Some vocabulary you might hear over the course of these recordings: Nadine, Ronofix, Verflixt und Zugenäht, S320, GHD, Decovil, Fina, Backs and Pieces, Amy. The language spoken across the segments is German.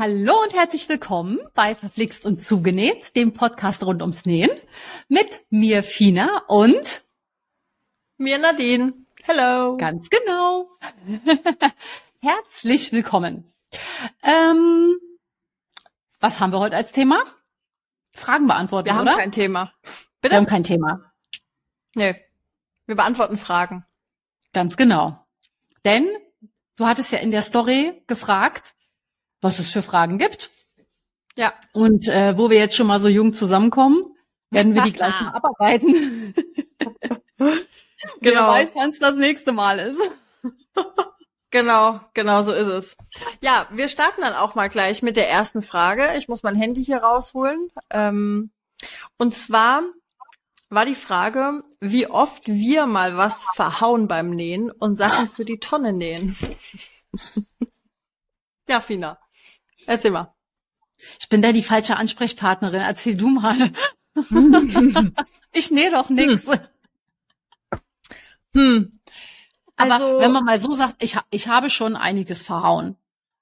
Hallo und herzlich willkommen bei Verflixt und Zugenäht, dem Podcast rund ums Nähen, mit mir Fina und mir Nadine. Hello. Ganz genau. Herzlich willkommen. Was haben wir heute als Thema? Fragen beantworten, oder? Wir haben kein Thema. Bitte? Wir haben kein Thema. Nee, wir beantworten Fragen. Ganz genau. Denn du hattest ja in der Story gefragt, was es für Fragen gibt. Ja. Und wo wir jetzt schon mal so jung zusammenkommen, werden wir die gleich mal abarbeiten. Genau. Wer weiß, wann es das nächste Mal ist. Genau, so ist es. Ja, wir starten dann auch mal gleich mit der ersten Frage. Ich muss mein Handy hier rausholen. Und zwar war die Frage, wie oft wir mal was verhauen beim Nähen und Sachen für die Tonne nähen. Ja, Fina, erzähl mal. Ich bin da die falsche Ansprechpartnerin. Erzähl du mal. Ich nähe doch nichts. Also, wenn man mal so sagt, ich habe schon einiges verhauen.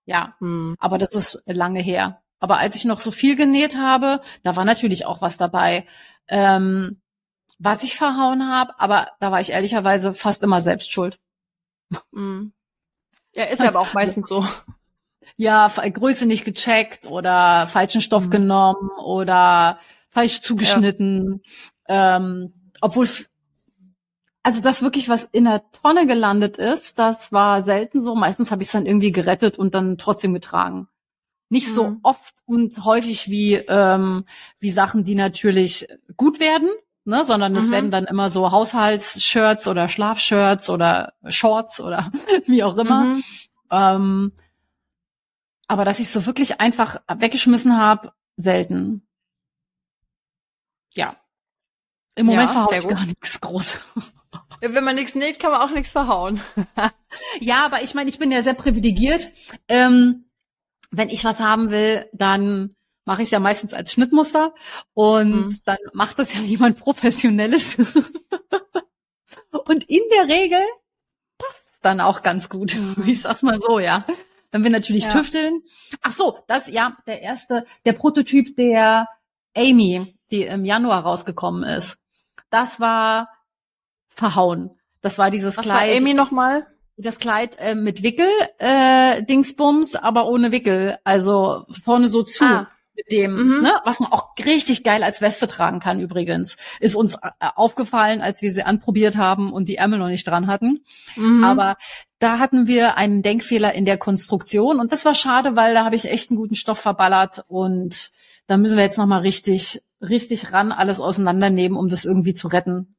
Ja, aber das ist lange her. Aber als ich noch so viel genäht habe, da war natürlich auch was dabei, was ich verhauen habe. Aber da war ich ehrlicherweise fast immer selbst schuld. Ja, ist also, aber auch meistens so. Ja, Größe nicht gecheckt oder falschen Stoff genommen oder falsch zugeschnitten. Ja. Obwohl das wirklich was in der Tonne gelandet ist, das war selten so. Meistens habe ich es dann irgendwie gerettet und dann trotzdem getragen. Nicht so oft und häufig wie Sachen, die natürlich gut werden, ne? Sondern es werden dann immer so Haushalts-Shirts oder Schlafshirts oder Shorts oder wie auch immer. Aber dass ich so wirklich einfach weggeschmissen habe, selten. Ja. Im Moment verhaue ich gar nichts groß. Ja, wenn man nichts näht, kann man auch nichts verhauen. Ja, aber ich meine, ich bin ja sehr privilegiert. Wenn ich was haben will, dann mache ich es ja meistens als Schnittmuster. Und dann macht das ja jemand Professionelles. Und in der Regel passt es dann auch ganz gut. Ich sag's mal so, ja. Wenn wir natürlich tüfteln. Ach so, der Prototyp der Amy, die im Januar rausgekommen ist. Das war verhauen. Das war dieses Kleid. Was war Amy nochmal? Das Kleid mit Wickel, Dingsbums, aber ohne Wickel. Also vorne so zu mit dem, ne? Was man auch richtig geil als Weste tragen kann übrigens. Ist uns aufgefallen, als wir sie anprobiert haben und die Ärmel noch nicht dran hatten. Aber da hatten wir einen Denkfehler in der Konstruktion und das war schade, weil da habe ich echt einen guten Stoff verballert und da müssen wir jetzt nochmal richtig ran, alles auseinandernehmen, um das irgendwie zu retten.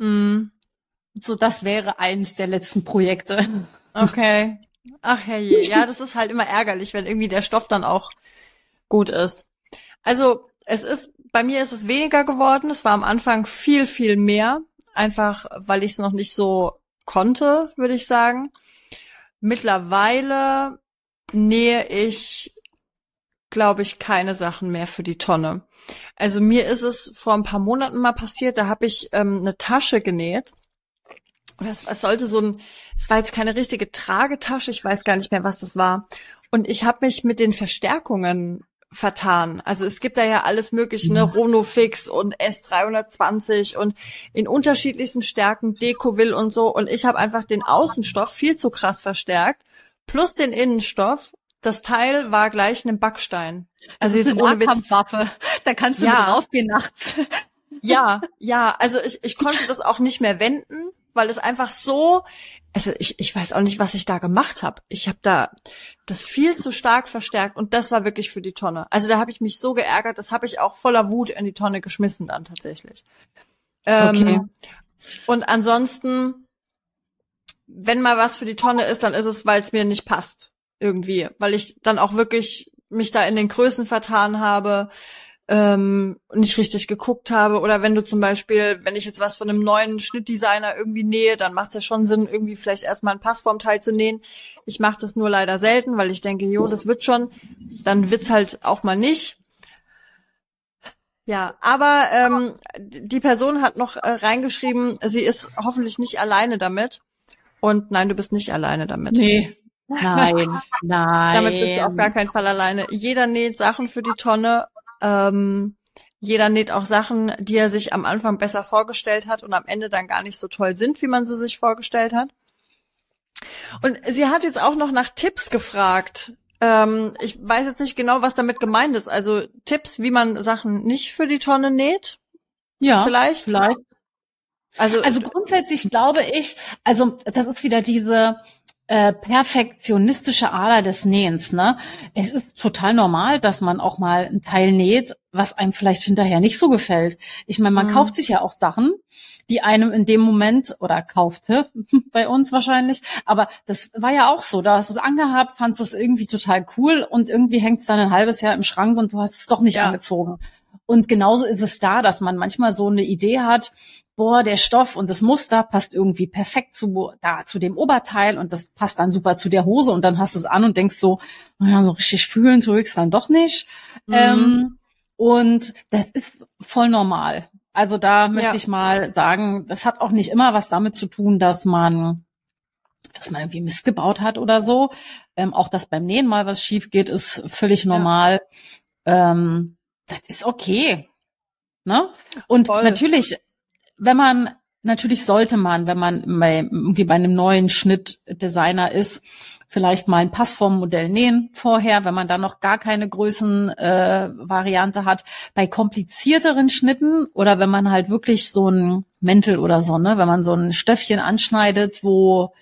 So, das wäre eines der letzten Projekte. Okay. Ach herrje. Ja, das ist halt immer ärgerlich, wenn irgendwie der Stoff dann auch gut ist. Also, bei mir ist es weniger geworden. Es war am Anfang viel, viel mehr. Einfach, weil ich es noch nicht so konnte, würde ich sagen. Mittlerweile nähe ich, glaube ich, keine Sachen mehr für die Tonne. Also mir ist es vor ein paar Monaten mal passiert, da habe ich eine Tasche genäht. Es war jetzt keine richtige Tragetasche, ich weiß gar nicht mehr, was das war. Und ich habe mich mit den Verstärkungen vertan. Also es gibt da ja alles mögliche, ne? Ronofix und S320 und in unterschiedlichsten Stärken, Decovil und so. Und ich habe einfach den Außenstoff viel zu krass verstärkt, plus den Innenstoff. Das Teil war gleich einem Backstein. Also jetzt ohne Nahkampfwaffe. Da kannst du mit rausgehen nachts. Ja. Also ich konnte das auch nicht mehr wenden, weil es einfach so, also ich weiß auch nicht, was ich da gemacht habe. Ich habe da das viel zu stark verstärkt und das war wirklich für die Tonne. Also da habe ich mich so geärgert, das habe ich auch voller Wut in die Tonne geschmissen dann tatsächlich. Okay. Und ansonsten, wenn mal was für die Tonne ist, dann ist es, weil es mir nicht passt irgendwie, weil ich dann auch wirklich mich da in den Größen vertan habe, nicht richtig geguckt habe, oder wenn du zum Beispiel, wenn ich jetzt was von einem neuen Schnittdesigner irgendwie nähe, dann macht es ja schon Sinn, irgendwie vielleicht erstmal ein Passformteil zu nähen. Ich mache das nur leider selten, weil ich denke, das wird schon, dann wird's halt auch mal nicht. Ja, aber die Person hat noch reingeschrieben, sie ist hoffentlich nicht alleine damit. Und nein, du bist nicht alleine damit. Nee, Nein, nein. Damit bist du auf gar keinen Fall alleine. Jeder näht Sachen für die Tonne. Jeder näht auch Sachen, die er sich am Anfang besser vorgestellt hat und am Ende dann gar nicht so toll sind, wie man sie sich vorgestellt hat. Und sie hat jetzt auch noch nach Tipps gefragt. Ich weiß jetzt nicht genau, was damit gemeint ist. Also Tipps, wie man Sachen nicht für die Tonne näht? Ja, vielleicht. Also grundsätzlich glaube ich, also das ist wieder diese perfektionistische Ader des Nähens, ne? Es ist total normal, dass man auch mal einen Teil näht, was einem vielleicht hinterher nicht so gefällt. Ich meine, man kauft sich ja auch Sachen, die einem in dem Moment, oder kaufte bei uns wahrscheinlich, aber das war ja auch so, da hast du es angehabt, fandst das irgendwie total cool und irgendwie hängt es dann ein halbes Jahr im Schrank und du hast es doch nicht angezogen. Und genauso ist es da, dass man manchmal so eine Idee hat, boah, der Stoff und das Muster passt irgendwie perfekt zu dem Oberteil und das passt dann super zu der Hose und dann hast du es an und denkst so, naja, so richtig fühlen tue ich es dann doch nicht. Und das ist voll normal. Also da möchte ich mal sagen, das hat auch nicht immer was damit zu tun, dass man irgendwie Mist gebaut hat oder so. Auch, dass beim Nähen mal was schief geht, ist völlig normal. Das ist okay. Ne? Und natürlich... Wenn man irgendwie bei einem neuen Schnittdesigner ist, vielleicht mal ein Passformmodell nähen vorher, wenn man da noch gar keine Größenvariante hat. Bei komplizierteren Schnitten oder wenn man halt wirklich so ein Mäntel oder so, ne, wenn man so ein Stöffchen anschneidet, wo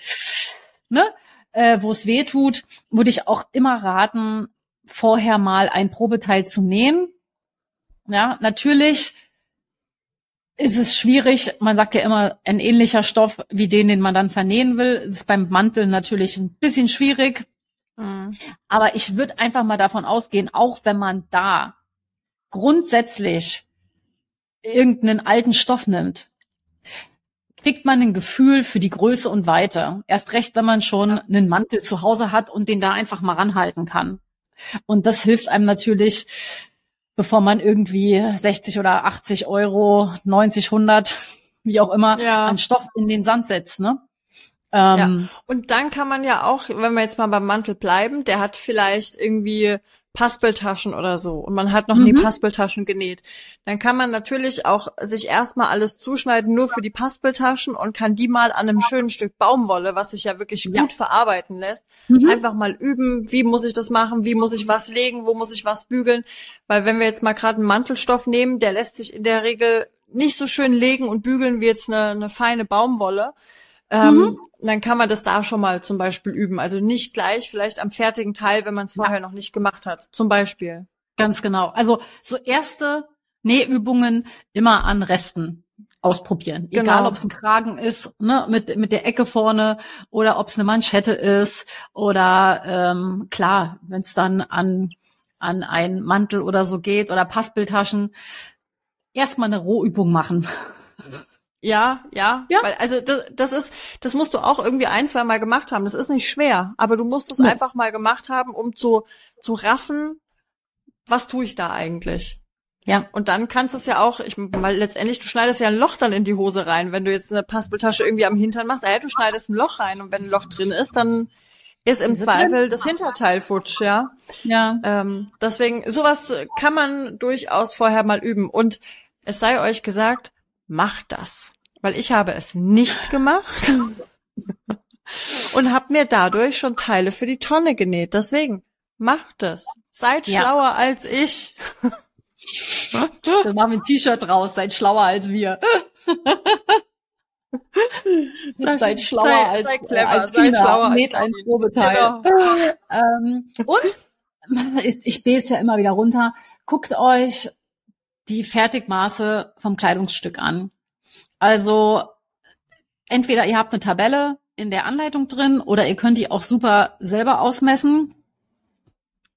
es weh tut, würde ich auch immer raten, vorher mal ein Probeteil zu nähen. Ja, natürlich ist es schwierig. Man sagt ja immer, ein ähnlicher Stoff wie den man dann vernähen will. Das ist beim Mantel natürlich ein bisschen schwierig. Mhm. Aber ich würde einfach mal davon ausgehen, auch wenn man da grundsätzlich irgendeinen alten Stoff nimmt, kriegt man ein Gefühl für die Größe und Weite. Erst recht, wenn man schon einen Mantel zu Hause hat und den da einfach mal ranhalten kann. Und das hilft einem natürlich, bevor man irgendwie 60 oder 80 Euro, 90, 100, wie auch immer, an Stoff in den Sand setzt, ne? Und dann kann man ja auch, wenn wir jetzt mal beim Mantel bleiben, der hat vielleicht irgendwie Paspeltaschen oder so und man hat noch nie Paspeltaschen genäht. Dann kann man natürlich auch sich erstmal alles zuschneiden, nur für die Paspeltaschen und kann die mal an einem schönen Stück Baumwolle, was sich ja wirklich gut verarbeiten lässt, einfach mal üben, wie muss ich das machen, wie muss ich was legen, wo muss ich was bügeln, weil wenn wir jetzt mal gerade einen Mantelstoff nehmen, der lässt sich in der Regel nicht so schön legen und bügeln wie jetzt eine feine Baumwolle. Dann kann man das da schon mal zum Beispiel üben. Also nicht gleich, vielleicht am fertigen Teil, wenn man es vorher noch nicht gemacht hat, zum Beispiel. Ganz genau. Also so erste Nähübungen immer an Resten ausprobieren. Genau. Egal, ob es ein Kragen ist, ne, mit der Ecke vorne oder ob es eine Manschette ist oder klar, wenn es dann an einen Mantel oder so geht oder Paspeltaschen, erstmal eine Rohübung machen. Ja. Weil, also das musst du auch irgendwie ein, zweimal gemacht haben. Das ist nicht schwer, aber du musst es einfach mal gemacht haben, um zu raffen, was tue ich da eigentlich? Ja. Und dann kannst du es ja auch, weil letztendlich, du schneidest ja ein Loch dann in die Hose rein. Wenn du jetzt eine Paspeltasche irgendwie am Hintern machst, du schneidest ein Loch rein und wenn ein Loch drin ist, dann ist im Zweifel das Hinterteil futsch, ja. Ja. Deswegen, sowas kann man durchaus vorher mal üben. Und es sei euch gesagt, macht das. Weil ich habe es nicht gemacht und habe mir dadurch schon Teile für die Tonne genäht. Deswegen, macht es. Seid schlauer als ich. Dann machen wir ein T-Shirt draus. Seid schlauer als wir. Seid schlauer als Tina. Näht ein Probeteil. Genau. Ich bete ja immer wieder runter. Guckt euch die Fertigmaße vom Kleidungsstück an. Also entweder ihr habt eine Tabelle in der Anleitung drin oder ihr könnt die auch super selber ausmessen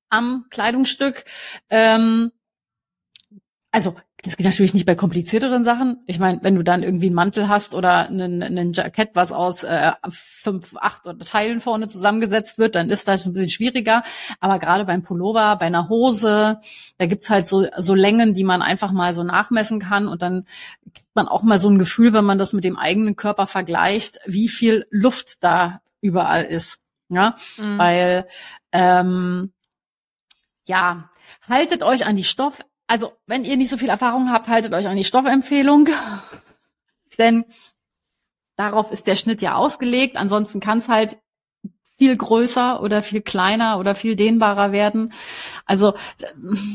am Kleidungsstück. Also das geht natürlich nicht bei komplizierteren Sachen. Ich meine, wenn du dann irgendwie einen Mantel hast oder einen Jackett, was aus 5, 8 oder Teilen vorne zusammengesetzt wird, dann ist das ein bisschen schwieriger. Aber gerade beim Pullover, bei einer Hose, da gibt's halt so Längen, die man einfach mal so nachmessen kann. Und dann kriegt man auch mal so ein Gefühl, wenn man das mit dem eigenen Körper vergleicht, wie viel Luft da überall ist. Ja, weil ja, haltet euch an die also wenn ihr nicht so viel Erfahrung habt, haltet euch an die Stoffempfehlung, denn darauf ist der Schnitt ja ausgelegt. Ansonsten kann es halt viel größer oder viel kleiner oder viel dehnbarer werden. Also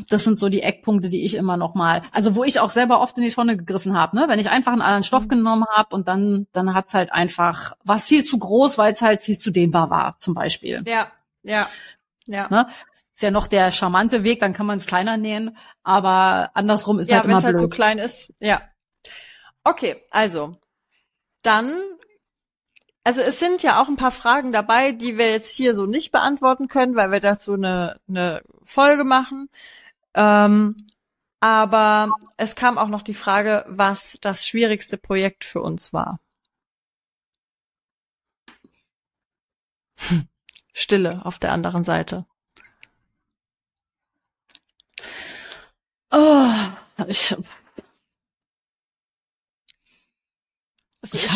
das sind so die Eckpunkte, die ich immer noch mal, also wo ich auch selber oft in die Tonne gegriffen habe, ne? Wenn ich einfach einen anderen Stoff genommen habe und dann hat's halt einfach, war's viel zu groß, weil es halt viel zu dehnbar war, zum Beispiel. Ja. Ne? Ist ja noch der charmante Weg, dann kann man es kleiner nähen, aber andersrum ist halt immer blöd. Ja, wenn es halt so klein ist, ja. Okay, also dann... Also es sind ja auch ein paar Fragen dabei, die wir jetzt hier so nicht beantworten können, weil wir dazu eine Folge machen. Aber es kam auch noch die Frage, was das schwierigste Projekt für uns war. Stille auf der anderen Seite. Oh, das ist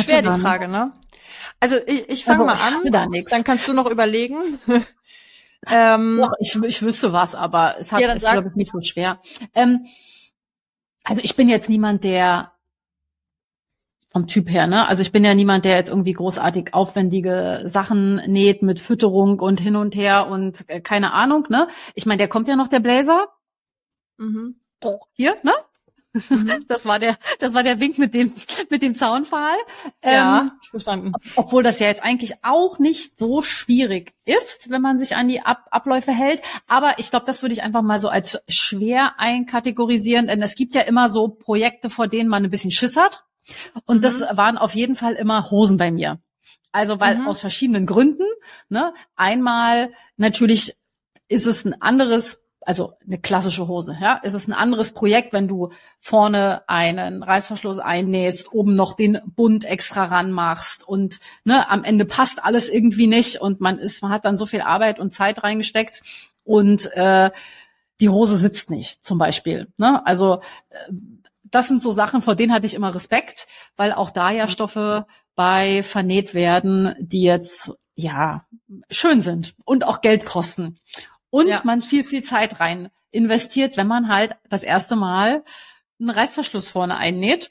schwer, die Frage, ne? Also ich fange mal an, dann kannst du noch überlegen. Ich wüsste was, aber es ist, glaube ich, nicht so schwer. Also ich bin jetzt niemand, der vom Typ her, ne? Also ich bin ja niemand, der jetzt irgendwie großartig aufwendige Sachen näht mit Fütterung und hin und her und keine Ahnung, ne? Ich meine, der kommt ja noch, der Blazer. Mhm. Hier, ne? Das war der Wink mit dem Zaunpfahl. Ja, verstanden. Obwohl das ja jetzt eigentlich auch nicht so schwierig ist, wenn man sich an die Abläufe hält. Aber ich glaube, das würde ich einfach mal so als schwer einkategorisieren. Denn es gibt ja immer so Projekte, vor denen man ein bisschen Schiss hat. Und das waren auf jeden Fall immer Hosen bei mir. Also weil aus verschiedenen Gründen. Ne? Einmal natürlich ist es ein anderes, also eine klassische Hose, ja, es ist ein anderes Projekt, wenn du vorne einen Reißverschluss einnähst, oben noch den Bund extra ranmachst und ne, am Ende passt alles irgendwie nicht und man hat dann so viel Arbeit und Zeit reingesteckt und die Hose sitzt nicht, zum Beispiel. Ne? Also das sind so Sachen, vor denen hatte ich immer Respekt, weil auch da ja Stoffe bei vernäht werden, die jetzt ja schön sind und auch Geld kosten. Und man viel, viel Zeit rein investiert, wenn man halt das erste Mal einen Reißverschluss vorne einnäht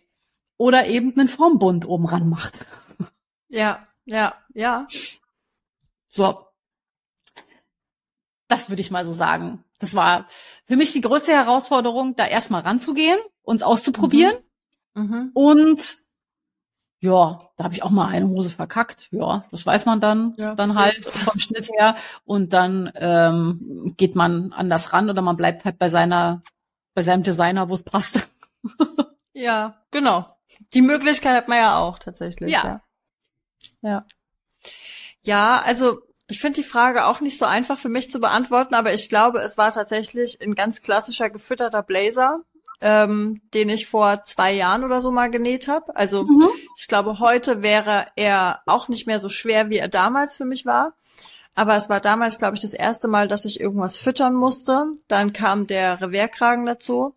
oder eben einen Formbund oben ran macht. Ja. So. Das würde ich mal so sagen. Das war für mich die größte Herausforderung, da erstmal ranzugehen, uns auszuprobieren. Mhm. Und ja, da habe ich auch mal eine Hose verkackt. Ja, das weiß man dann, dann halt vom Schnitt her. Und dann geht man anders ran oder man bleibt halt bei seinem Designer, wo es passt. Ja, genau. Die Möglichkeit hat man ja auch tatsächlich. Ja. Ja, also ich finde die Frage auch nicht so einfach für mich zu beantworten, aber ich glaube, es war tatsächlich ein ganz klassischer gefütterter Blazer, den ich vor 2 Jahren oder so mal genäht habe. Also ich glaube, heute wäre er auch nicht mehr so schwer, wie er damals für mich war. Aber es war damals, glaube ich, das erste Mal, dass ich irgendwas füttern musste. Dann kam der Revers-Kragen dazu.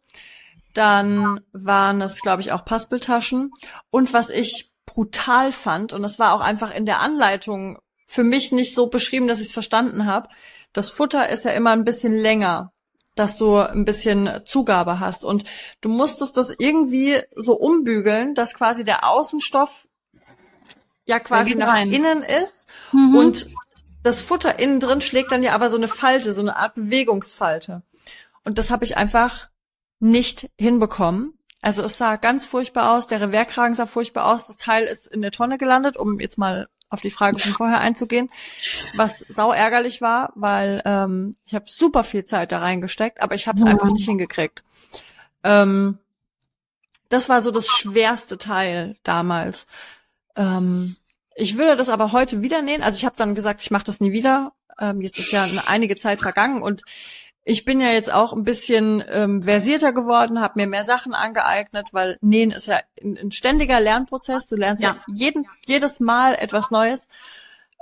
Dann waren es, glaube ich, auch Paspeltaschen. Und was ich brutal fand, und das war auch einfach in der Anleitung für mich nicht so beschrieben, dass ich es verstanden habe, das Futter ist ja immer ein bisschen länger, dass du ein bisschen Zugabe hast. Und du musstest das irgendwie so umbügeln, dass quasi der Außenstoff ja quasi nach innen ist. Und das Futter innen drin schlägt dann ja aber so eine Falte, so eine Art Bewegungsfalte. Und das habe ich einfach nicht hinbekommen. Also es sah ganz furchtbar aus, der Revers-Kragen sah furchtbar aus, das Teil ist in der Tonne gelandet, um jetzt mal auf die Frage von vorher einzugehen, was sau ärgerlich war, weil ich habe super viel Zeit da reingesteckt, aber ich habe es einfach nicht hingekriegt. Das war so das schwerste Teil damals. Ich würde das aber heute wieder nähen. Also ich habe dann gesagt, ich mache das nie wieder. Jetzt ist ja einige Zeit vergangen und ich bin ja jetzt auch ein bisschen versierter geworden, habe mir mehr Sachen angeeignet, weil Nähen ist ja ein ständiger Lernprozess. Du lernst ja jedes Mal etwas Neues.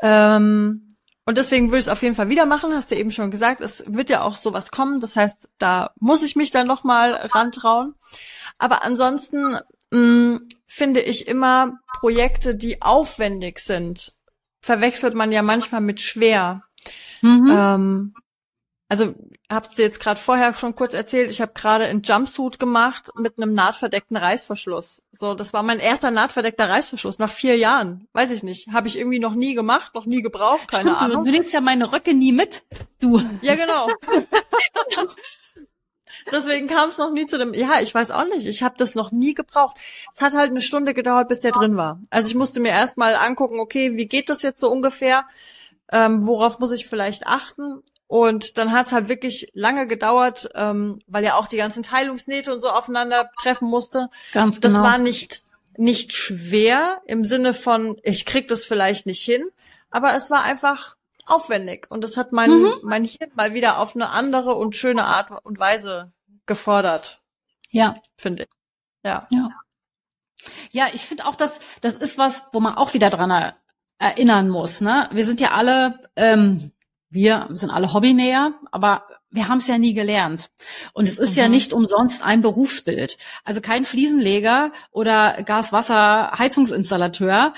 Und deswegen würde ich es auf jeden Fall wieder machen, hast du eben schon gesagt. Es wird ja auch sowas kommen. Das heißt, da muss ich mich dann nochmal rantrauen. Aber ansonsten finde ich immer Projekte, die aufwendig sind, verwechselt man ja manchmal mit schwer. Mhm. Also hab's dir jetzt gerade vorher schon kurz erzählt, ich habe gerade einen Jumpsuit gemacht mit einem nahtverdeckten Reißverschluss. So, das war mein erster nahtverdeckter Reißverschluss nach 4 Jahren. Weiß ich nicht, habe ich irgendwie noch nie gemacht, noch nie gebraucht, keine Ahnung. Stimmt, du bringst ja meine Röcke nie mit, du. Ja, genau. Deswegen kam es noch nie zu dem, ja, ich weiß auch nicht, ich habe das noch nie gebraucht. Es hat halt eine Stunde gedauert, bis der drin war. Also ich musste mir erstmal angucken, okay, wie geht das jetzt so ungefähr? Worauf muss ich vielleicht achten? Und dann hat's halt wirklich lange gedauert, weil ja auch die ganzen Teilungsnähte und so aufeinander treffen musste. Ganz genau. Das war nicht schwer im Sinne von, ich krieg das vielleicht nicht hin, aber es war einfach aufwendig. Und das hat mein Hirn mal wieder auf eine andere und schöne Art und Weise gefordert. Ja. Finde ich. Ja. Ja, ich finde auch, das ist was, wo man auch wieder dran erinnern muss, ne? Wir sind ja alle, wir sind alle Hobbynäher, aber wir haben es ja nie gelernt. Und es ist ja nicht umsonst ein Berufsbild. Also kein Fliesenleger oder Gaswasser-Heizungsinstallateur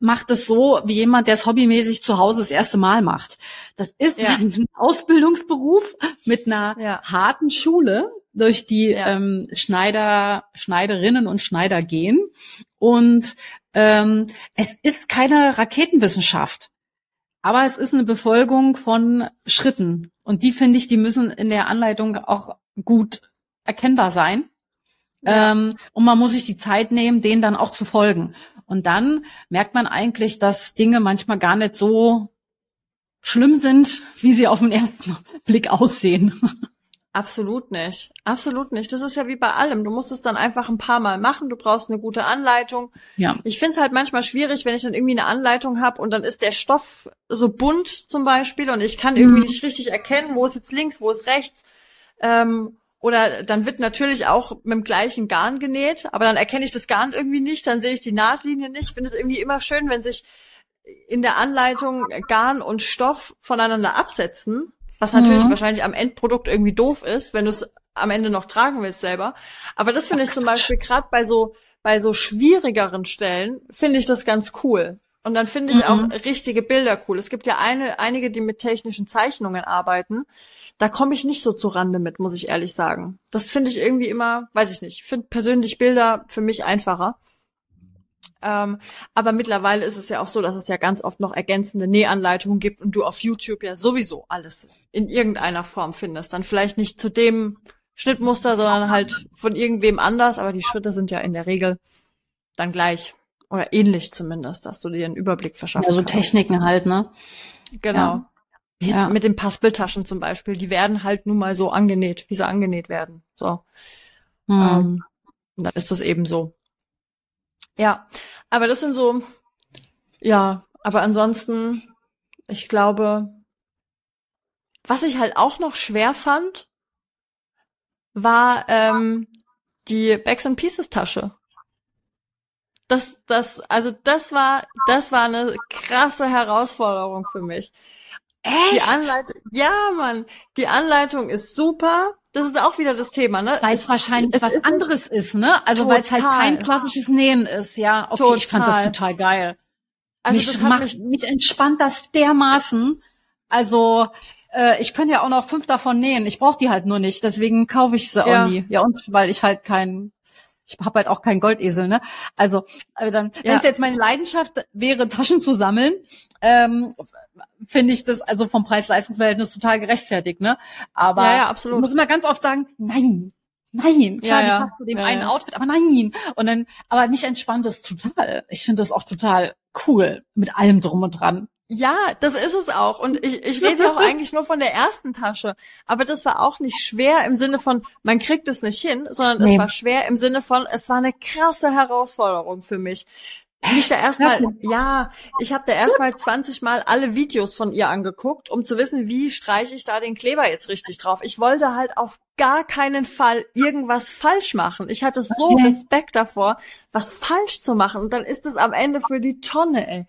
macht es so, wie jemand, der es hobbymäßig zu Hause das erste Mal macht. Das ist ein Ausbildungsberuf mit einer harten Schule, durch die Schneider, Schneiderinnen und Schneider gehen. Und es ist keine Raketenwissenschaft. Aber es ist eine Befolgung von Schritten. Und die, finde ich, die müssen in der Anleitung auch gut erkennbar sein. Ja. Und man muss sich die Zeit nehmen, denen dann auch zu folgen. Und dann merkt man eigentlich, dass Dinge manchmal gar nicht so schlimm sind, wie sie auf den ersten Blick aussehen. Absolut nicht. Absolut nicht. Das ist ja wie bei allem. Du musst es dann einfach ein paar Mal machen. Du brauchst eine gute Anleitung. Ja. Ich finde es halt manchmal schwierig, wenn ich dann irgendwie eine Anleitung habe und dann ist der Stoff so bunt zum Beispiel und ich kann irgendwie nicht richtig erkennen, wo ist jetzt links, wo ist rechts. Oder dann wird natürlich auch mit dem gleichen Garn genäht, aber dann erkenne ich das Garn irgendwie nicht, dann sehe ich die Nahtlinie nicht. Ich finde es irgendwie immer schön, wenn sich in der Anleitung Garn und Stoff voneinander absetzen. Was natürlich wahrscheinlich am Endprodukt irgendwie doof ist, wenn du es am Ende noch tragen willst selber. Aber das finde ich zum Beispiel gerade bei so schwierigeren Stellen, finde ich das ganz cool. Und dann finde ich auch richtige Bilder cool. Es gibt ja einige, die mit technischen Zeichnungen arbeiten. Da komme ich nicht so zu Rande mit, muss ich ehrlich sagen. Das finde ich irgendwie immer, weiß ich nicht, ich finde persönlich Bilder für mich einfacher. Aber mittlerweile ist es ja auch so, dass es ja ganz oft noch ergänzende Nähanleitungen gibt und du auf YouTube ja sowieso alles in irgendeiner Form findest. Dann vielleicht nicht zu dem Schnittmuster, sondern halt von irgendwem anders, aber die Schritte sind ja in der Regel dann gleich oder ähnlich zumindest, dass du dir einen Überblick verschaffen kannst. Also Techniken halt, ne? Genau. Wie es mit den Paspeltaschen zum Beispiel, die werden halt nun mal so angenäht, wie sie angenäht werden. So. Dann ist das eben so. Ja, aber das sind so, aber ansonsten, ich glaube, was ich halt auch noch schwer fand, war die Backs and Pieces Tasche. Das war eine krasse Herausforderung für mich. Echt? Die Anleitung, ja, Mann, die Anleitung ist super. Das ist auch wieder das Thema, ne? Weil es wahrscheinlich was anderes ist, ne? Also weil es halt kein klassisches Nähen ist, ja. Okay, total. Ich fand das total geil. Also mich entspannt das dermaßen. Also ich könnte ja auch noch 5 davon nähen. Ich brauche die halt nur nicht, deswegen kaufe ich sie auch nie. Ja, und weil ich habe halt auch keinen Goldesel, ne? Also dann, wenn es jetzt meine Leidenschaft wäre, Taschen zu sammeln, finde ich das also vom Preis-Leistungs-Verhältnis total gerechtfertigt, ne? Aber absolut. Muss immer ganz oft sagen, nein, klar, die passt zu dem einen Outfit, aber nein. Und dann, aber mich entspannt das total. Ich finde das auch total cool mit allem drum und dran. Ja, das ist es auch. Und ich rede auch eigentlich nur von der ersten Tasche. Aber das war auch nicht schwer im Sinne von, man kriegt es nicht hin, sondern es war schwer im Sinne von, es war eine krasse Herausforderung für mich. Ich habe da erstmal 20 Mal alle Videos von ihr angeguckt, um zu wissen, wie streiche ich da den Kleber jetzt richtig drauf. Ich wollte halt auf gar keinen Fall irgendwas falsch machen. Ich hatte so Respekt davor, was falsch zu machen. Und dann ist es am Ende für die Tonne, ey.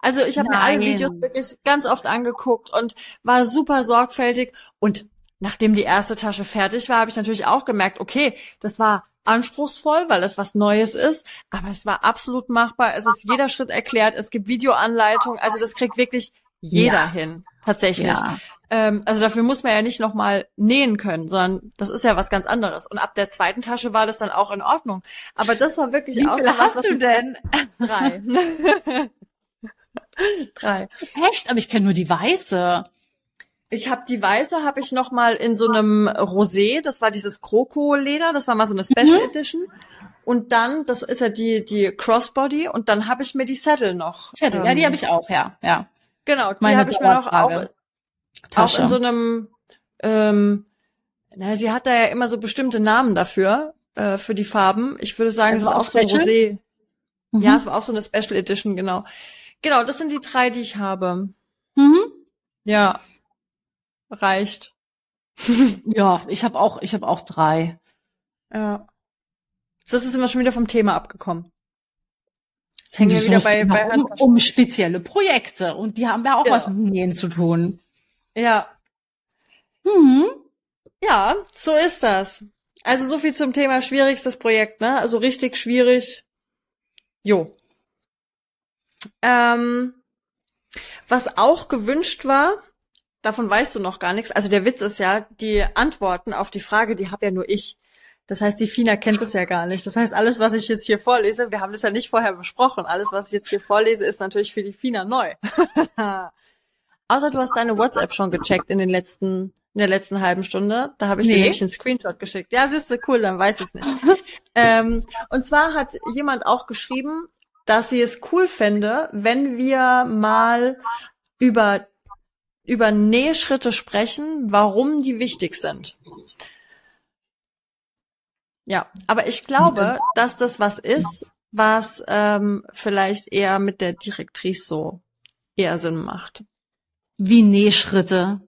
Also ich habe mir alle Videos wirklich ganz oft angeguckt und war super sorgfältig. Und nachdem die erste Tasche fertig war, habe ich natürlich auch gemerkt, okay, das war anspruchsvoll, weil es was Neues ist, aber es war absolut machbar. Es ist jeder Schritt erklärt, es gibt Videoanleitungen, also das kriegt wirklich jeder hin, tatsächlich. Ja. Also dafür muss man ja nicht nochmal nähen können, sondern das ist ja was ganz anderes. Und ab der zweiten Tasche war das dann auch in Ordnung. Aber das war wirklich auch so was. Wie viel hast du denn? 3. 3. Echt? Aber ich kenne nur die weiße. Ich habe die weiße, habe ich nochmal in so einem Rosé, das war dieses Kroko-Leder, das war mal so eine Special Edition. Und dann, das ist ja die Crossbody, und dann habe ich mir die Saddle noch. Saddle, ja, die habe ich auch, ja. Genau, die habe ich mir noch auch in so einem, sie hat da ja immer so bestimmte Namen dafür, für die Farben. Ich würde sagen, das ist auch so ein Rosé. Mhm. Ja, es war auch so eine Special Edition, genau. Genau, das sind die 3, die ich habe. Mhm. Ja. Reicht. Ja, ich habe auch 3. Ja. Das ist immer schon wieder vom Thema abgekommen. Jetzt hängen wir wieder bei um spezielle Projekte, und die haben ja auch was mit Nähen zu tun. Ja. Mhm. Ja, so ist das. Also so viel zum Thema schwierigstes Projekt, ne? Also richtig schwierig. Jo. Was auch gewünscht war, davon weißt du noch gar nichts. Also der Witz ist ja, die Antworten auf die Frage, die habe ja nur ich. Das heißt, die Fina kennt es ja gar nicht. Das heißt, alles, was ich jetzt hier vorlese, wir haben das ja nicht vorher besprochen, alles, was ich jetzt hier vorlese, ist natürlich für die Fina neu. Außer du hast deine WhatsApp schon gecheckt in der letzten halben Stunde. Da habe ich dir nämlich einen Screenshot geschickt. Ja, siehst du, cool, dann weiß ich es nicht. Und zwar hat jemand auch geschrieben, dass sie es cool fände, wenn wir mal über Nähschritte sprechen, warum die wichtig sind. Ja, aber ich glaube, dass das was ist, was vielleicht eher mit der Direktrice so eher Sinn macht. Wie Nähschritte?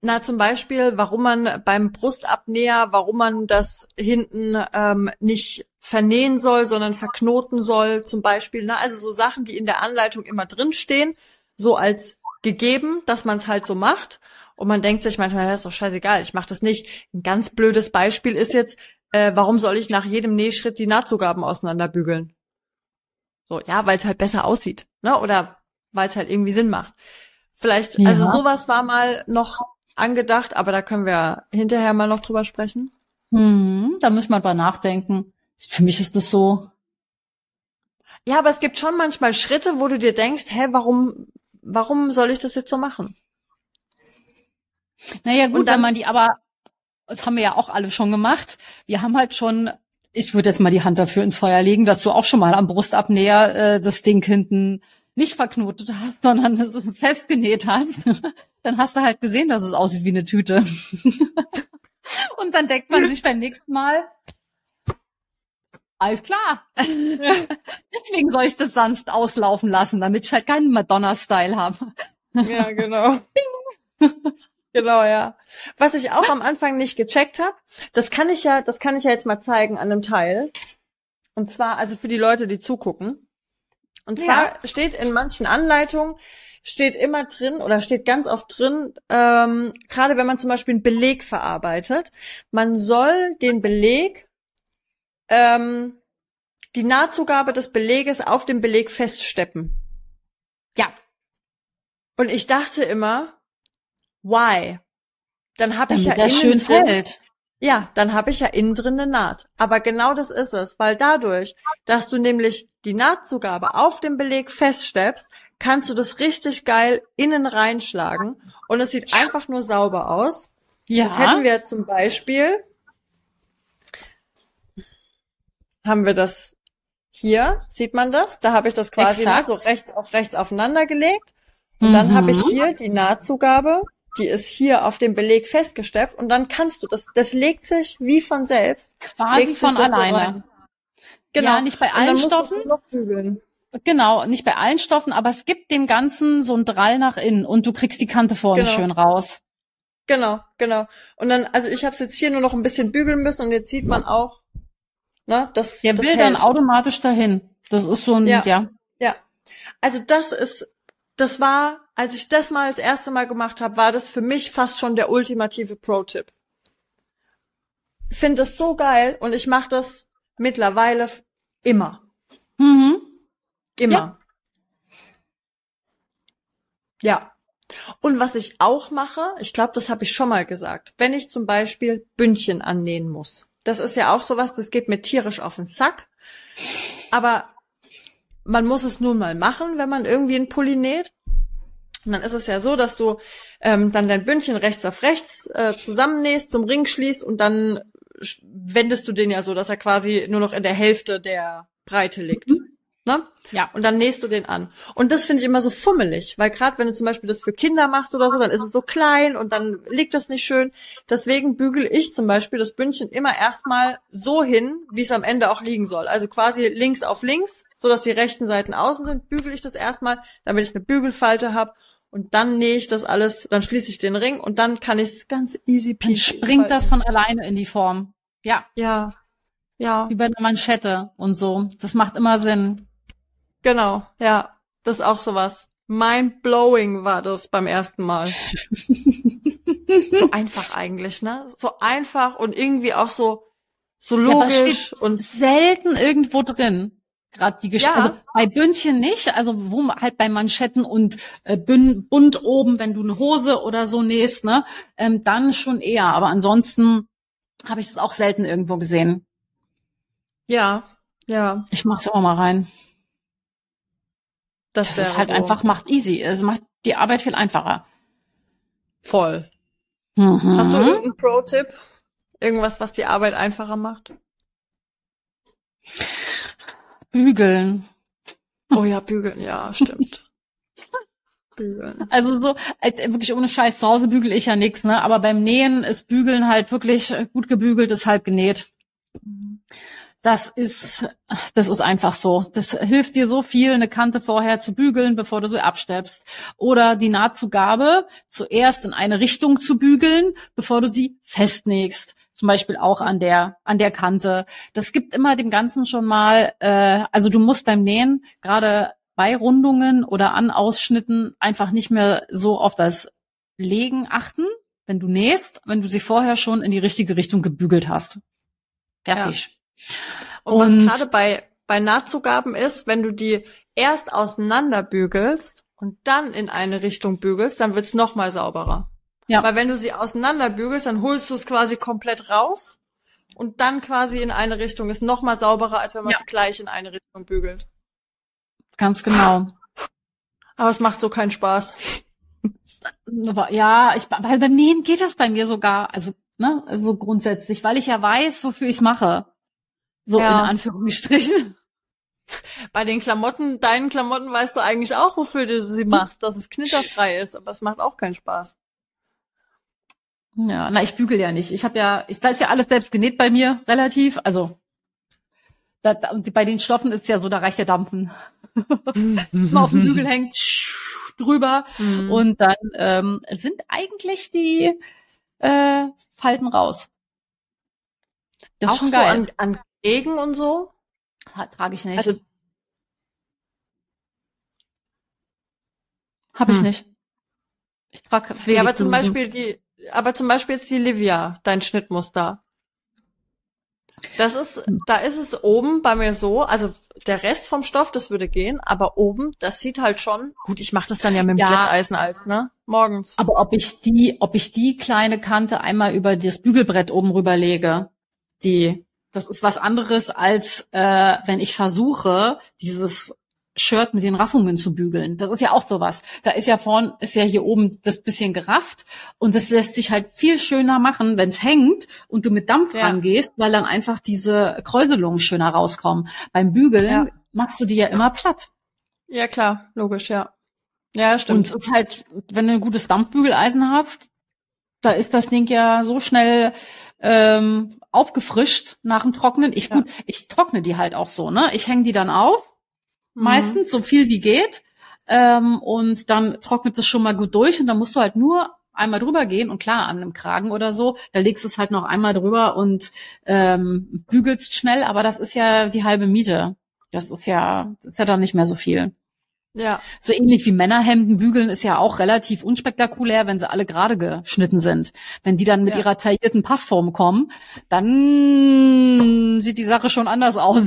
Na, zum Beispiel, warum man beim Brustabnäher, warum man das hinten nicht vernähen soll, sondern verknoten soll, zum Beispiel. Ne? Also so Sachen, die in der Anleitung immer drinstehen, so als gegeben, dass man es halt so macht, und man denkt sich manchmal, das ist doch scheißegal, ich mache das nicht. Ein ganz blödes Beispiel ist jetzt, warum soll ich nach jedem Nähschritt die Nahtzugaben auseinanderbügeln? So, ja, weil es halt besser aussieht, ne? Oder weil es halt irgendwie Sinn macht. Vielleicht, ja. Also sowas war mal noch angedacht, aber da können wir hinterher mal noch drüber sprechen. Da muss man drüber nachdenken. Für mich ist das so. Ja, aber es gibt schon manchmal Schritte, wo du dir denkst, warum soll ich das jetzt so machen? Naja, gut, dann, wenn man die aber, das haben wir ja auch alle schon gemacht. Wir haben halt schon, ich würde jetzt mal die Hand dafür ins Feuer legen, dass du auch schon mal am Brustabnäher das Ding hinten nicht verknotet hast, sondern es festgenäht hast. Dann hast du halt gesehen, dass es aussieht wie eine Tüte. Und dann denkt man sich beim nächsten Mal, alles klar. Deswegen soll ich das sanft auslaufen lassen, damit ich halt keinen Madonna-Style habe. Ja, genau. Genau, ja. Was ich auch am Anfang nicht gecheckt habe, das kann ich ja jetzt mal zeigen an einem Teil. Und zwar, also für die Leute, die zugucken. Und zwar steht in manchen Anleitungen, steht ganz oft drin, gerade wenn man zum Beispiel einen Beleg verarbeitet, man soll den Beleg, die Nahtzugabe des Beleges auf dem Beleg feststeppen. Ja. Und ich dachte immer, why? Dann habe ich ja innen drin eine Naht. Aber genau das ist es, weil dadurch, dass du nämlich die Nahtzugabe auf dem Beleg feststeppst, kannst du das richtig geil innen reinschlagen, und es sieht einfach nur sauber aus. Ja. Das hätten wir zum Beispiel... haben wir das hier, sieht man das? Da habe ich das quasi so rechts aufeinander gelegt. Und dann habe ich hier die Nahtzugabe, die ist hier auf dem Beleg festgesteppt, und dann kannst du das legt sich wie von selbst. Quasi von alleine. So, genau. Ja, nicht bei allen Stoffen. Genau, nicht bei allen Stoffen, aber es gibt dem Ganzen so einen Drall nach innen, und du kriegst die Kante vorne schön raus. Genau. Und dann, also ich habe es jetzt hier nur noch ein bisschen bügeln müssen, und jetzt sieht man auch, ne, das will dann automatisch dahin. Das ist so ein, ja. Also das war, als ich das mal das erste Mal gemacht habe, war das für mich fast schon der ultimative Pro-Tipp. Ich finde das so geil, und ich mache das Mittlerweile immer. Mhm. Immer. Ja. Und was ich auch mache, ich glaube, das habe ich schon mal gesagt, wenn ich zum Beispiel Bündchen annähen muss. Das ist ja auch sowas, das geht mir tierisch auf den Sack. Aber man muss es nun mal machen, wenn man irgendwie einen Pulli näht. Und dann ist es ja so, dass du dann dein Bündchen rechts auf rechts zusammennähst, zum Ring schließt und dann wendest du den ja so, dass er quasi nur noch in der Hälfte der Breite liegt. Mhm. Ne? Ja. Und dann nähst du den an. Und das finde ich immer so fummelig, weil gerade wenn du zum Beispiel das für Kinder machst oder so, dann ist es so klein und dann liegt das nicht schön. Deswegen bügele ich zum Beispiel das Bündchen immer erstmal so hin, wie es am Ende auch liegen soll. Also quasi links auf links, sodass die rechten Seiten außen sind, bügele ich das erstmal, damit ich eine Bügelfalte habe. Und dann nähe ich das alles, dann schließe ich den Ring und dann kann ich es ganz easy peasy. Dann springt das von alleine in die Form. Ja. Ja. Ja. Wie bei einer Manschette und so. Das macht immer Sinn. Genau, ja. Das ist auch sowas. Mind-blowing war das beim ersten Mal. So einfach eigentlich, ne? So einfach und irgendwie auch so logisch ja, und selten irgendwo drin. Gerade die Geschichte. Ja. Also bei Bündchen nicht, also wo halt bei Manschetten und Bund oben, wenn du eine Hose oder so nähst, ne, dann schon eher. Aber ansonsten habe ich das auch selten irgendwo gesehen. Ja, ja. Ich mach's auch mal rein. Das ist halt so. Einfach macht easy. Es macht die Arbeit viel einfacher. Voll. Mhm. Hast du irgendeinen Pro-Tipp? Irgendwas, was die Arbeit einfacher macht? Bügeln. Oh ja, bügeln, ja, stimmt. Bügeln. Also so, wirklich ohne Scheiß, zu Hause bügel ich ja nichts, ne? Aber beim Nähen ist Bügeln halt wirklich gut gebügelt, ist halb genäht. Das ist einfach so. Das hilft dir so viel, eine Kante vorher zu bügeln, bevor du sie absteppst. Oder die Nahtzugabe zuerst in eine Richtung zu bügeln, bevor du sie festnägst. Zum Beispiel auch an der Kante. Das gibt immer dem Ganzen schon mal, also du musst beim Nähen, gerade bei Rundungen oder an Ausschnitten, einfach nicht mehr so auf das Legen achten, wenn du nähst, wenn du sie vorher schon in die richtige Richtung gebügelt hast. Fertig. Ja. Und was gerade bei Nahtzugaben ist, wenn du die erst auseinander bügelst und dann in eine Richtung bügelst, dann wird's noch mal sauberer. Ja. Weil wenn du sie auseinander bügelst, dann holst du es quasi komplett raus und dann quasi in eine Richtung. Ist noch mal sauberer, als wenn man es gleich in eine Richtung bügelt. Ganz genau. Aber es macht so keinen Spaß. Ja, weil beim Nähen geht das bei mir sogar, also ne, so grundsätzlich, weil ich ja weiß, wofür ich es mache. So ja. In Anführungsstrichen. Bei den Klamotten, deinen Klamotten weißt du eigentlich auch, wofür du sie machst, dass es knitterfrei ist, aber es macht auch keinen Spaß. Ja, ich bügel ja nicht. Da ist ja alles selbst genäht bei mir, relativ. Also, und bei den Stoffen ist ja so, da reicht der Dampfen. Mal auf den Bügel hängt, drüber. Mhm. Und dann sind eigentlich die Falten raus. Das auch ist schon so geil. An Regen und so? Trage ich nicht. Also, habe ich nicht. Ich trage wenig. Ja, aber zum Beispiel jetzt die Livia, dein Schnittmuster. Da ist es oben bei mir so, also der Rest vom Stoff, das würde gehen, aber oben, das sieht halt schon, gut, ich mache das dann ja mit dem Glätteisen als, ne, morgens. Aber ob ich die kleine Kante einmal über das Bügelbrett oben rüberlege, das ist was anderes als, wenn ich versuche, dieses Shirt mit den Raffungen zu bügeln. Das ist ja auch sowas. Da ist ja vorne, ist ja hier oben das bisschen gerafft und das lässt sich halt viel schöner machen, wenn es hängt und du mit Dampf rangehst, weil dann einfach diese Kräuselungen schöner rauskommen. Beim Bügeln machst du die ja immer platt. Ja klar, logisch, ja. Ja, stimmt. Und es ist halt, wenn du ein gutes Dampfbügeleisen hast, da ist das Ding ja so schnell aufgefrischt nach dem Trocknen. Ich trockne die halt auch so, ne? Ich hänge die dann auf. Meistens so viel wie geht. Und dann trocknet das schon mal gut durch und dann musst du halt nur einmal drüber gehen und klar, an einem Kragen oder so, da legst du es halt noch einmal drüber und bügelst schnell, aber das ist ja die halbe Miete. Das ist ja dann nicht mehr so viel. Ja. So ähnlich wie Männerhemden bügeln ist ja auch relativ unspektakulär, wenn sie alle gerade geschnitten sind. Wenn die dann mit ihrer taillierten Passform kommen, dann sieht die Sache schon anders aus.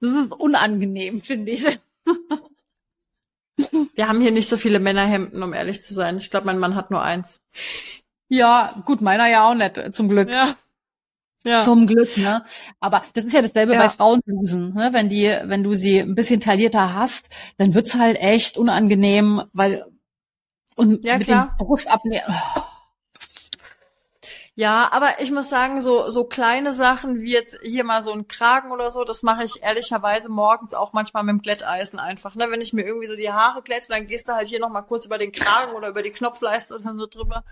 Das ist unangenehm, finde ich. Wir haben hier nicht so viele Männerhemden, um ehrlich zu sein. Ich glaube, mein Mann hat nur eins. Ja, gut, meiner ja auch nicht, zum Glück. Ja. Ja. Zum Glück, ne? Aber das ist ja dasselbe bei Frauenblusen, ne? Wenn du sie ein bisschen taillierter hast, dann wird's halt echt unangenehm, weil, und mit dem Brustabnäher. Ja, aber ich muss sagen, so kleine Sachen wie jetzt hier mal so ein Kragen oder so, das mache ich ehrlicherweise morgens auch manchmal mit dem Glätteisen einfach. Ne? Wenn ich mir irgendwie so die Haare glätte, dann gehst du halt hier nochmal kurz über den Kragen oder über die Knopfleiste oder so drüber.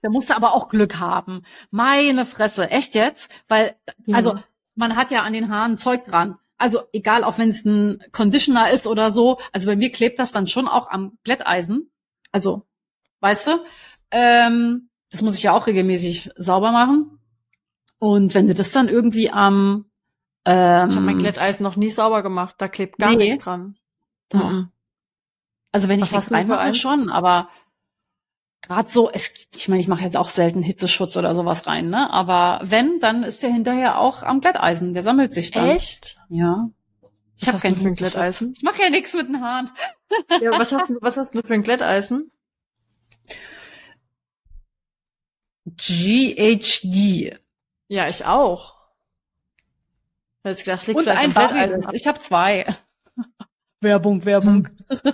Da musst du aber auch Glück haben. Meine Fresse, echt jetzt? Weil, also man hat ja an den Haaren Zeug dran. Also egal, auch wenn es ein Conditioner ist oder so. Also bei mir klebt das dann schon auch am Glätteisen. Also, weißt du? Das muss ich ja auch regelmäßig sauber machen. Und wenn du das dann irgendwie am... ich habe mein Glätteisen noch nie sauber gemacht. Da klebt gar nichts dran. Mhm. Also wenn ich das reinmache, schon. Aber gerade so, ich meine, ich mache jetzt auch selten Hitzeschutz oder sowas rein. Ne? Aber wenn, dann ist der hinterher auch am Glätteisen. Der sammelt sich dann. Echt? Ja. Ich habe kein Glätteisen. Ich mache ja nichts mit den Haaren. Ja, was hast du für ein Glätteisen? GHD. Ja, ich auch. Das liegt und ein Barbiel. Ich habe zwei. Werbung. Werbung. Ach,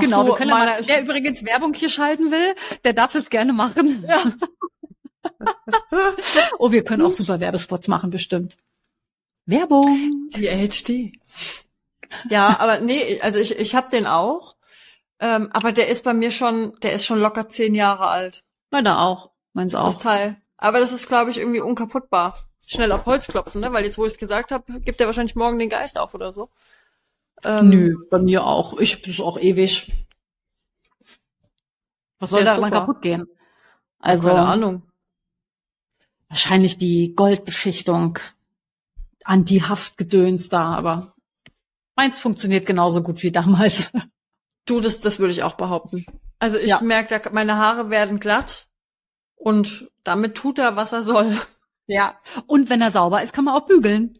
genau, wir können ja mal, wer übrigens Werbung hier schalten will, der darf es gerne machen. Ja. Oh, wir können auch super Werbespots machen, bestimmt. Werbung. GHD. Ja, aber nee, also ich habe den auch. Aber der ist bei mir der ist schon locker 10 Jahre alt. Meiner auch. Meins auch. Das Teil. Aber das ist, glaube ich, irgendwie unkaputtbar. Schnell auf Holz klopfen, ne? Weil jetzt, wo ich es gesagt habe, gibt er wahrscheinlich morgen den Geist auf oder so. Nö, bei mir auch. Ich bin auch ewig. Was soll da mal kaputt gehen? Also. Keine Ahnung. Wahrscheinlich die Goldbeschichtung. Anti-Haftgedöns da, aber meins funktioniert genauso gut wie damals. Du, das würde ich auch behaupten. Also ich merke, meine Haare werden glatt und damit tut er, was er soll. Ja, und wenn er sauber ist, kann man auch bügeln.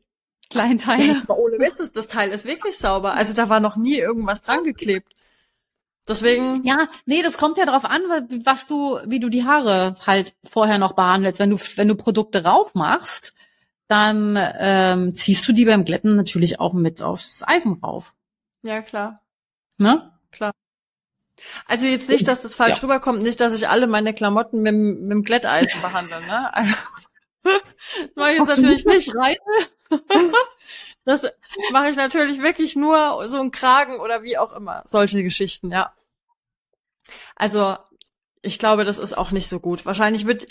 Kleinen Teil. Ja, jetzt mal ohne Witz, das Teil ist wirklich sauber. Also da war noch nie irgendwas dran geklebt. Deswegen... Ja, nee, das kommt ja drauf an, wie du die Haare halt vorher noch behandelst. Wenn du Produkte rauf machst, dann ziehst du die beim Glätten natürlich auch mit aufs Eisen rauf. Ja, klar. Ne? Klar. Also jetzt nicht, dass das falsch rüberkommt, nicht, dass ich alle meine Klamotten mit dem Glätteisen behandle, ne? Also, das mache ich jetzt natürlich nicht rein. Das mache ich natürlich wirklich nur so einen Kragen oder wie auch immer. Solche Geschichten, ja. Also, ich glaube, das ist auch nicht so gut. Wahrscheinlich wird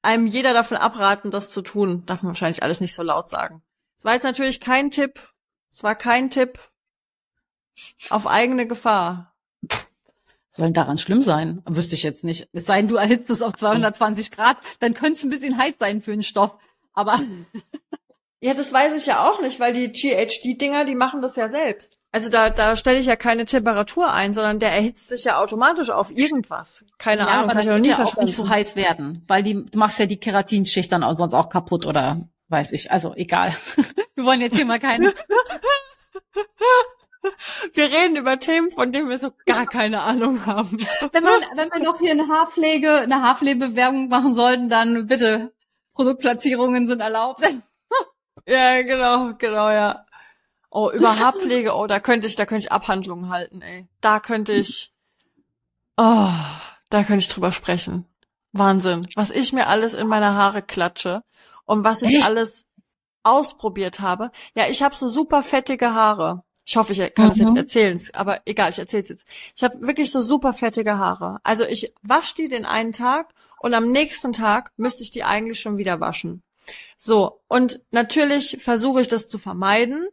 einem jeder davon abraten, das zu tun. Darf man wahrscheinlich alles nicht so laut sagen. Es war jetzt natürlich kein Tipp. Es war kein Tipp. Auf eigene Gefahr. Soll denn daran schlimm sein? Wüsste ich jetzt nicht. Es sei denn, du erhitzt es auf 220 Grad, dann könnte es ein bisschen heiß sein für den Stoff. Aber ja, das weiß ich ja auch nicht, weil die GHD-Dinger, die machen das ja selbst. Also da stelle ich ja keine Temperatur ein, sondern der erhitzt sich ja automatisch auf irgendwas. Keine Ahnung, das habe ich noch nie verstanden. Ja, auch nicht so heiß werden, weil du machst ja die Keratinschicht dann auch sonst auch kaputt oder weiß ich. Also egal. Wir wollen jetzt hier mal keine... Wir reden über Themen, von denen wir so gar keine Ahnung haben. Wenn wir noch hier eine Haarpflegebewerbung machen sollten, dann bitte, Produktplatzierungen sind erlaubt. Ja, genau, ja. Oh, über Haarpflege, da könnte ich Abhandlungen halten, ey. Da könnte ich drüber sprechen. Wahnsinn. Was ich mir alles in meine Haare klatsche und was ich alles ausprobiert habe. Ja, ich habe so super fettige Haare. Ich hoffe, ich kann es jetzt erzählen, aber egal, ich erzähle es jetzt. Ich habe wirklich so super fettige Haare. Also ich wasche die den einen Tag und am nächsten Tag müsste ich die eigentlich schon wieder waschen. So, und natürlich versuche ich das zu vermeiden,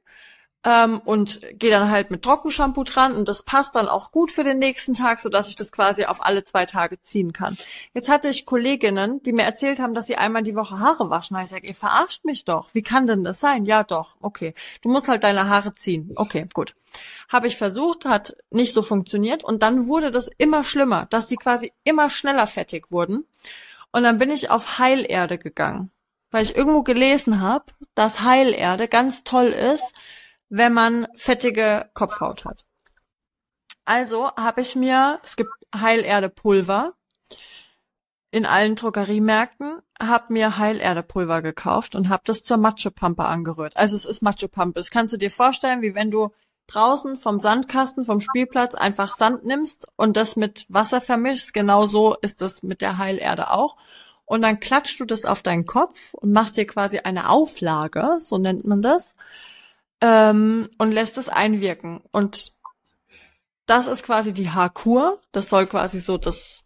und gehe dann halt mit Trockenshampoo dran und das passt dann auch gut für den nächsten Tag, sodass ich das quasi auf alle 2 Tage ziehen kann. Jetzt hatte ich Kolleginnen, die mir erzählt haben, dass sie einmal die Woche Haare waschen. Ich sage, ihr verarscht mich doch. Wie kann denn das sein? Ja doch, okay. Du musst halt deine Haare ziehen. Okay, gut. Habe ich versucht, hat nicht so funktioniert und dann wurde das immer schlimmer, dass die quasi immer schneller fettig wurden und dann bin ich auf Heilerde gegangen, weil ich irgendwo gelesen habe, dass Heilerde ganz toll ist, wenn man fettige Kopfhaut hat. Also habe ich mir, es gibt Heilerde-Pulver in allen Drogeriemärkten, habe mir Heilerde-Pulver gekauft und habe das zur Matschepampe angerührt. Also es ist Matschepampe. Das kannst du dir vorstellen, wie wenn du draußen vom Sandkasten, vom Spielplatz einfach Sand nimmst und das mit Wasser vermischst. Genau so ist das mit der Heilerde auch. Und dann klatschst du das auf deinen Kopf und machst dir quasi eine Auflage, so nennt man das, und lässt es einwirken. Und das ist quasi die Haarkur. Das soll quasi so das,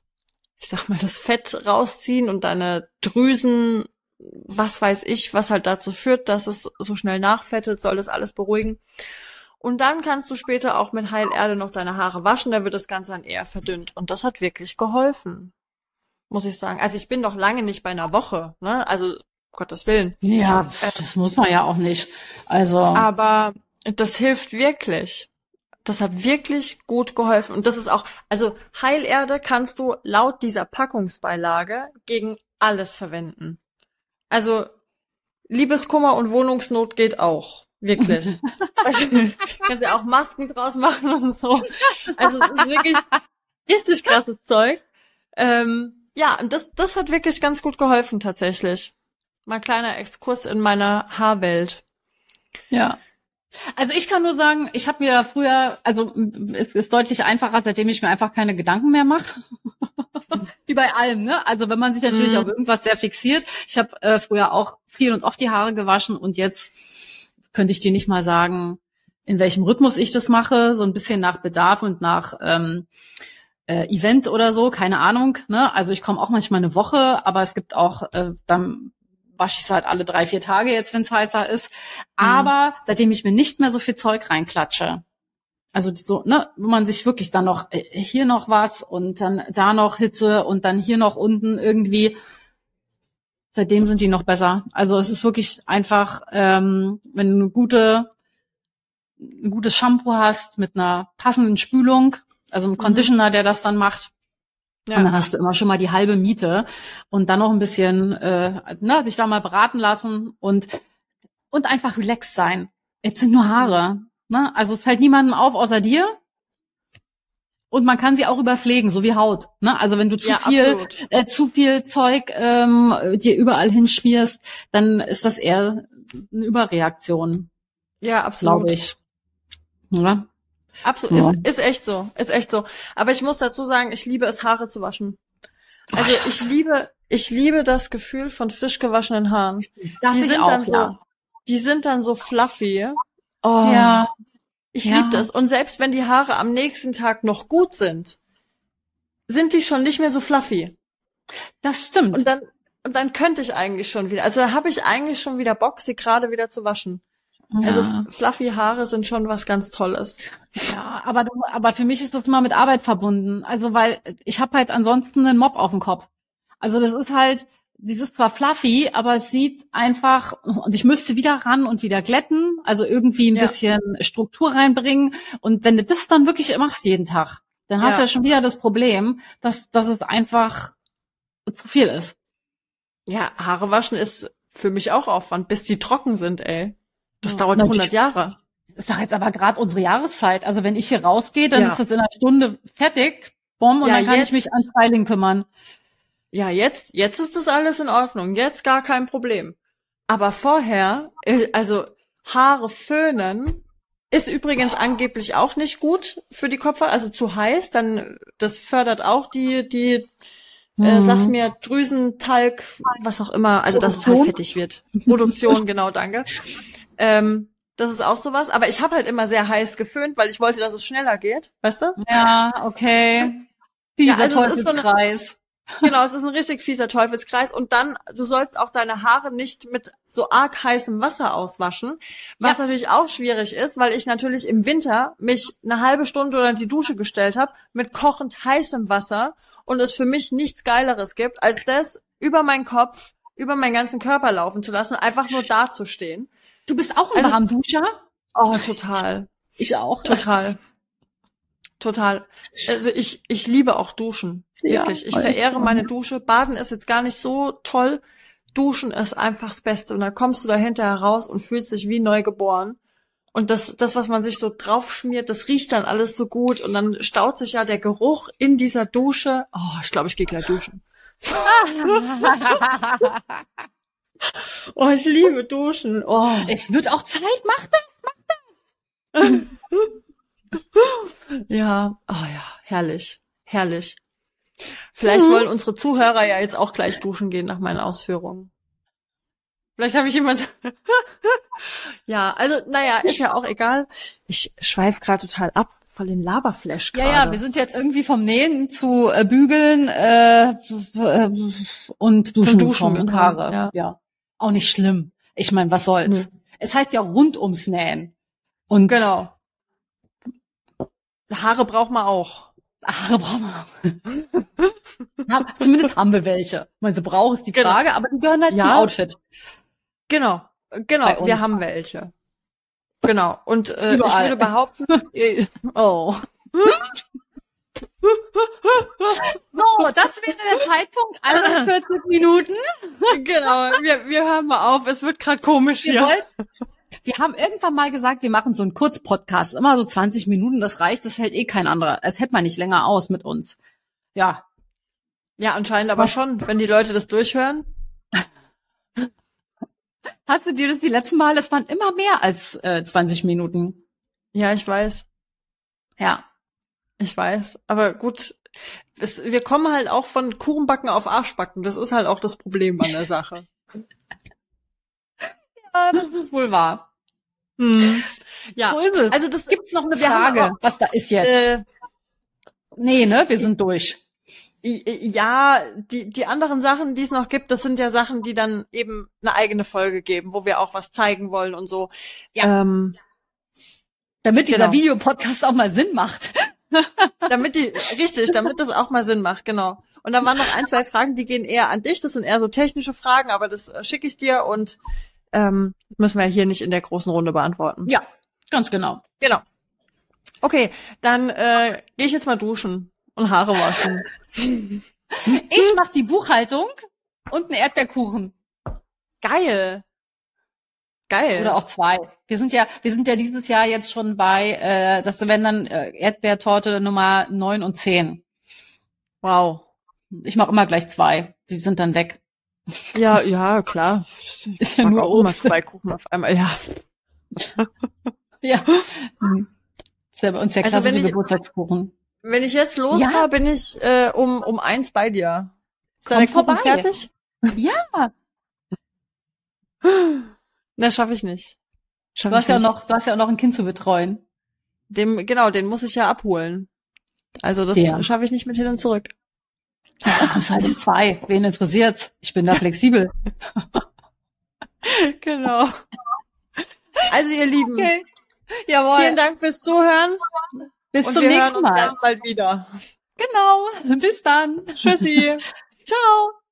ich sag mal, das Fett rausziehen und deine Drüsen, was weiß ich, was halt dazu führt, dass es so schnell nachfettet, soll das alles beruhigen. Und dann kannst du später auch mit Heilerde noch deine Haare waschen, da wird das Ganze dann eher verdünnt. Und das hat wirklich geholfen, muss ich sagen. Also ich bin doch lange nicht bei einer Woche, ne? Also Gottes Willen. Ja, das muss man ja auch nicht. Also. Aber das hilft wirklich. Das hat wirklich gut geholfen. Und das ist auch, also Heilerde kannst du laut dieser Packungsbeilage gegen alles verwenden. Also Liebeskummer und Wohnungsnot geht auch. Wirklich. Also, kannst ja auch Masken draus machen und so. Also es ist wirklich richtig krasses Zeug. Ja, und das hat wirklich ganz gut geholfen tatsächlich. Mein kleiner Exkurs in meiner Haarwelt. Ja. Also ich kann nur sagen, ich habe mir früher, also es ist deutlich einfacher, seitdem ich mir einfach keine Gedanken mehr mache. Wie bei allem, ne? Also wenn man sich natürlich auf irgendwas sehr fixiert. Ich habe früher auch viel und oft die Haare gewaschen und jetzt könnte ich dir nicht mal sagen, in welchem Rhythmus ich das mache. So ein bisschen nach Bedarf und nach Event oder so, keine Ahnung. Ne? Also ich komme auch manchmal eine Woche, aber es gibt auch dann wasche ich es halt alle 3-4 Tage jetzt, wenn es heißer ist. Aber seitdem ich mir nicht mehr so viel Zeug reinklatsche, also so, ne, wo man sich wirklich dann noch hier noch was und dann da noch Hitze und dann hier noch unten irgendwie, seitdem sind die noch besser. Also es ist wirklich einfach, wenn du ein gutes Shampoo hast mit einer passenden Spülung, also einem Conditioner, der das dann macht, ja. Und dann hast du immer schon mal die halbe Miete und dann noch ein bisschen sich da mal beraten lassen und einfach relaxed sein. Jetzt sind nur Haare. Ne? Also es fällt niemandem auf außer dir. Und man kann sie auch überpflegen, so wie Haut. Ne? Also wenn du zu viel Zeug dir überall hinschmierst, dann ist das eher eine Überreaktion. Ja, absolut. Glaube ich. Ja? Absolut, ja. Ist echt so, ist echt so. Aber ich muss dazu sagen, ich liebe es, Haare zu waschen. Also ich liebe das Gefühl von frisch gewaschenen Haaren. Die sind dann so fluffy. Oh, ja. Ich liebe das. Und selbst wenn die Haare am nächsten Tag noch gut sind, sind die schon nicht mehr so fluffy. Das stimmt. Und dann könnte ich eigentlich schon wieder, also da habe ich eigentlich schon wieder Bock, sie gerade wieder zu waschen. Ja. Also fluffy Haare sind schon was ganz Tolles. Ja, aber für mich ist das immer mit Arbeit verbunden. Also weil ich habe halt ansonsten einen Mob auf dem Kopf. Also das ist halt, dieses zwar fluffy, aber es sieht einfach, und ich müsste wieder ran und wieder glätten, also irgendwie ein bisschen Struktur reinbringen. Und wenn du das dann wirklich machst jeden Tag, dann hast du ja schon wieder das Problem, dass es einfach zu viel ist. Ja, Haare waschen ist für mich auch Aufwand, bis die trocken sind, ey. Das dauert 100 Jahre. Ich sag jetzt aber gerade unsere Jahreszeit. Also wenn ich hier rausgehe, dann ist das in einer Stunde fertig. Bomb, und dann kann ich mich an Styling kümmern. Ja, jetzt ist das alles in Ordnung. Jetzt gar kein Problem. Aber vorher, also Haare föhnen ist übrigens angeblich auch nicht gut für die Kopfhaut. Also zu heiß, dann das fördert auch die sag's mir, Drüsentalg, was auch immer. Also dass es halt fettig wird. Produktion, genau, danke. Das ist auch sowas. Aber ich habe halt immer sehr heiß geföhnt, weil ich wollte, dass es schneller geht. Weißt du? Ja, okay. Dieser Teufelskreis. Genau, es ist ein richtig fieser Teufelskreis. Und dann, du sollst auch deine Haare nicht mit so arg heißem Wasser auswaschen, was natürlich auch schwierig ist, weil ich natürlich im Winter mich eine halbe Stunde oder in die Dusche gestellt habe mit kochend heißem Wasser und es für mich nichts Geileres gibt, als das über meinen Kopf, über meinen ganzen Körper laufen zu lassen, einfach nur dazustehen. Du bist auch ein Warmduscher? Oh, total. Ich auch. Total. Also ich liebe auch Duschen. Wirklich. Ja, ich verehre meine Dusche. Baden ist jetzt gar nicht so toll. Duschen ist einfach das Beste. Und dann kommst du dahinter heraus und fühlst dich wie neu geboren. Und das, was man sich so draufschmiert, das riecht dann alles so gut. Und dann staut sich ja der Geruch in dieser Dusche. Oh, ich glaube, ich gehe gleich duschen. Oh, ich liebe Duschen. Oh. Es wird auch Zeit. Mach das. Ja, oh ja, herrlich. Vielleicht wollen unsere Zuhörer ja jetzt auch gleich duschen gehen nach meinen Ausführungen. Vielleicht habe ich jemand... Ja, also naja, ist ja auch egal. Ich schweife gerade total ab, voll den Laberflash gerade. Ja, wir sind jetzt irgendwie vom Nähen zu Bügeln und Duschen und Haare. Ja. Auch nicht schlimm. Ich meine, was soll's? Es heißt ja rund ums Nähen. Und genau. Haare braucht man auch. Ja, zumindest haben wir welche. Ich meine, sie brauchen ist die Frage, genau. Aber die gehören halt zum Outfit. Genau. Wir haben welche. Genau. Und ich würde behaupten, So, das wäre der Zeitpunkt, 41 Minuten. Genau, wir hören mal auf, es wird gerade komisch hier. Wir haben irgendwann mal gesagt, wir machen so einen Kurzpodcast, immer so 20 Minuten, das reicht, das hält eh kein anderer. Das hält man nicht länger aus mit uns. Ja. Ja, anscheinend aber schon, wenn die Leute das durchhören. Hast du dir das die letzten Mal, das waren immer mehr als 20 Minuten. Ja, ich weiß. Ja. Ich weiß, aber gut, wir kommen halt auch von Kuchenbacken auf Arschbacken, das ist halt auch das Problem an der Sache. Das ist wohl wahr. Ja. So ist es. Also das gibt's noch eine Frage, was da ist jetzt? Nee, ne? Wir sind durch. Ja, die anderen Sachen, die es noch gibt, das sind ja Sachen, die dann eben eine eigene Folge geben, wo wir auch was zeigen wollen und so. Ja. Damit dieser Videopodcast auch mal Sinn macht. Damit das auch mal Sinn macht, genau. Und dann waren noch ein, zwei Fragen, die gehen eher an dich. Das sind eher so technische Fragen, aber das schicke ich dir und müssen wir hier nicht in der großen Runde beantworten. Ja, ganz genau. Genau. Okay, dann gehe ich jetzt mal duschen und Haare waschen. Ich mache die Buchhaltung und einen Erdbeerkuchen. Geil. Oder auch zwei. Wir sind ja dieses Jahr jetzt schon bei, das werden dann Erdbeertorte Nummer 9 und 10. Wow. Ich mache immer gleich zwei. Die sind dann weg. Ja, klar. Ist ja nur auch Obst. Immer zwei Kuchen auf einmal, ja. Ist ja bei uns der klassische Geburtstagskuchen. Wenn ich jetzt losfahre, bin ich um 1 bei dir. Ist dein Kuchen fertig? Ja. Na, schaffe ich nicht. Du hast ja auch noch ein Kind zu betreuen. Den muss ich ja abholen. Also das schaffe ich nicht mit hin und zurück. Ja, kommst halt um 2. Wen interessiert's? Ich bin da flexibel. Genau. Also ihr Lieben, Jawohl. Vielen Dank fürs Zuhören. Bis zum nächsten Mal. Und wir hören uns ganz bald wieder. Genau. Bis dann. Tschüssi. Ciao.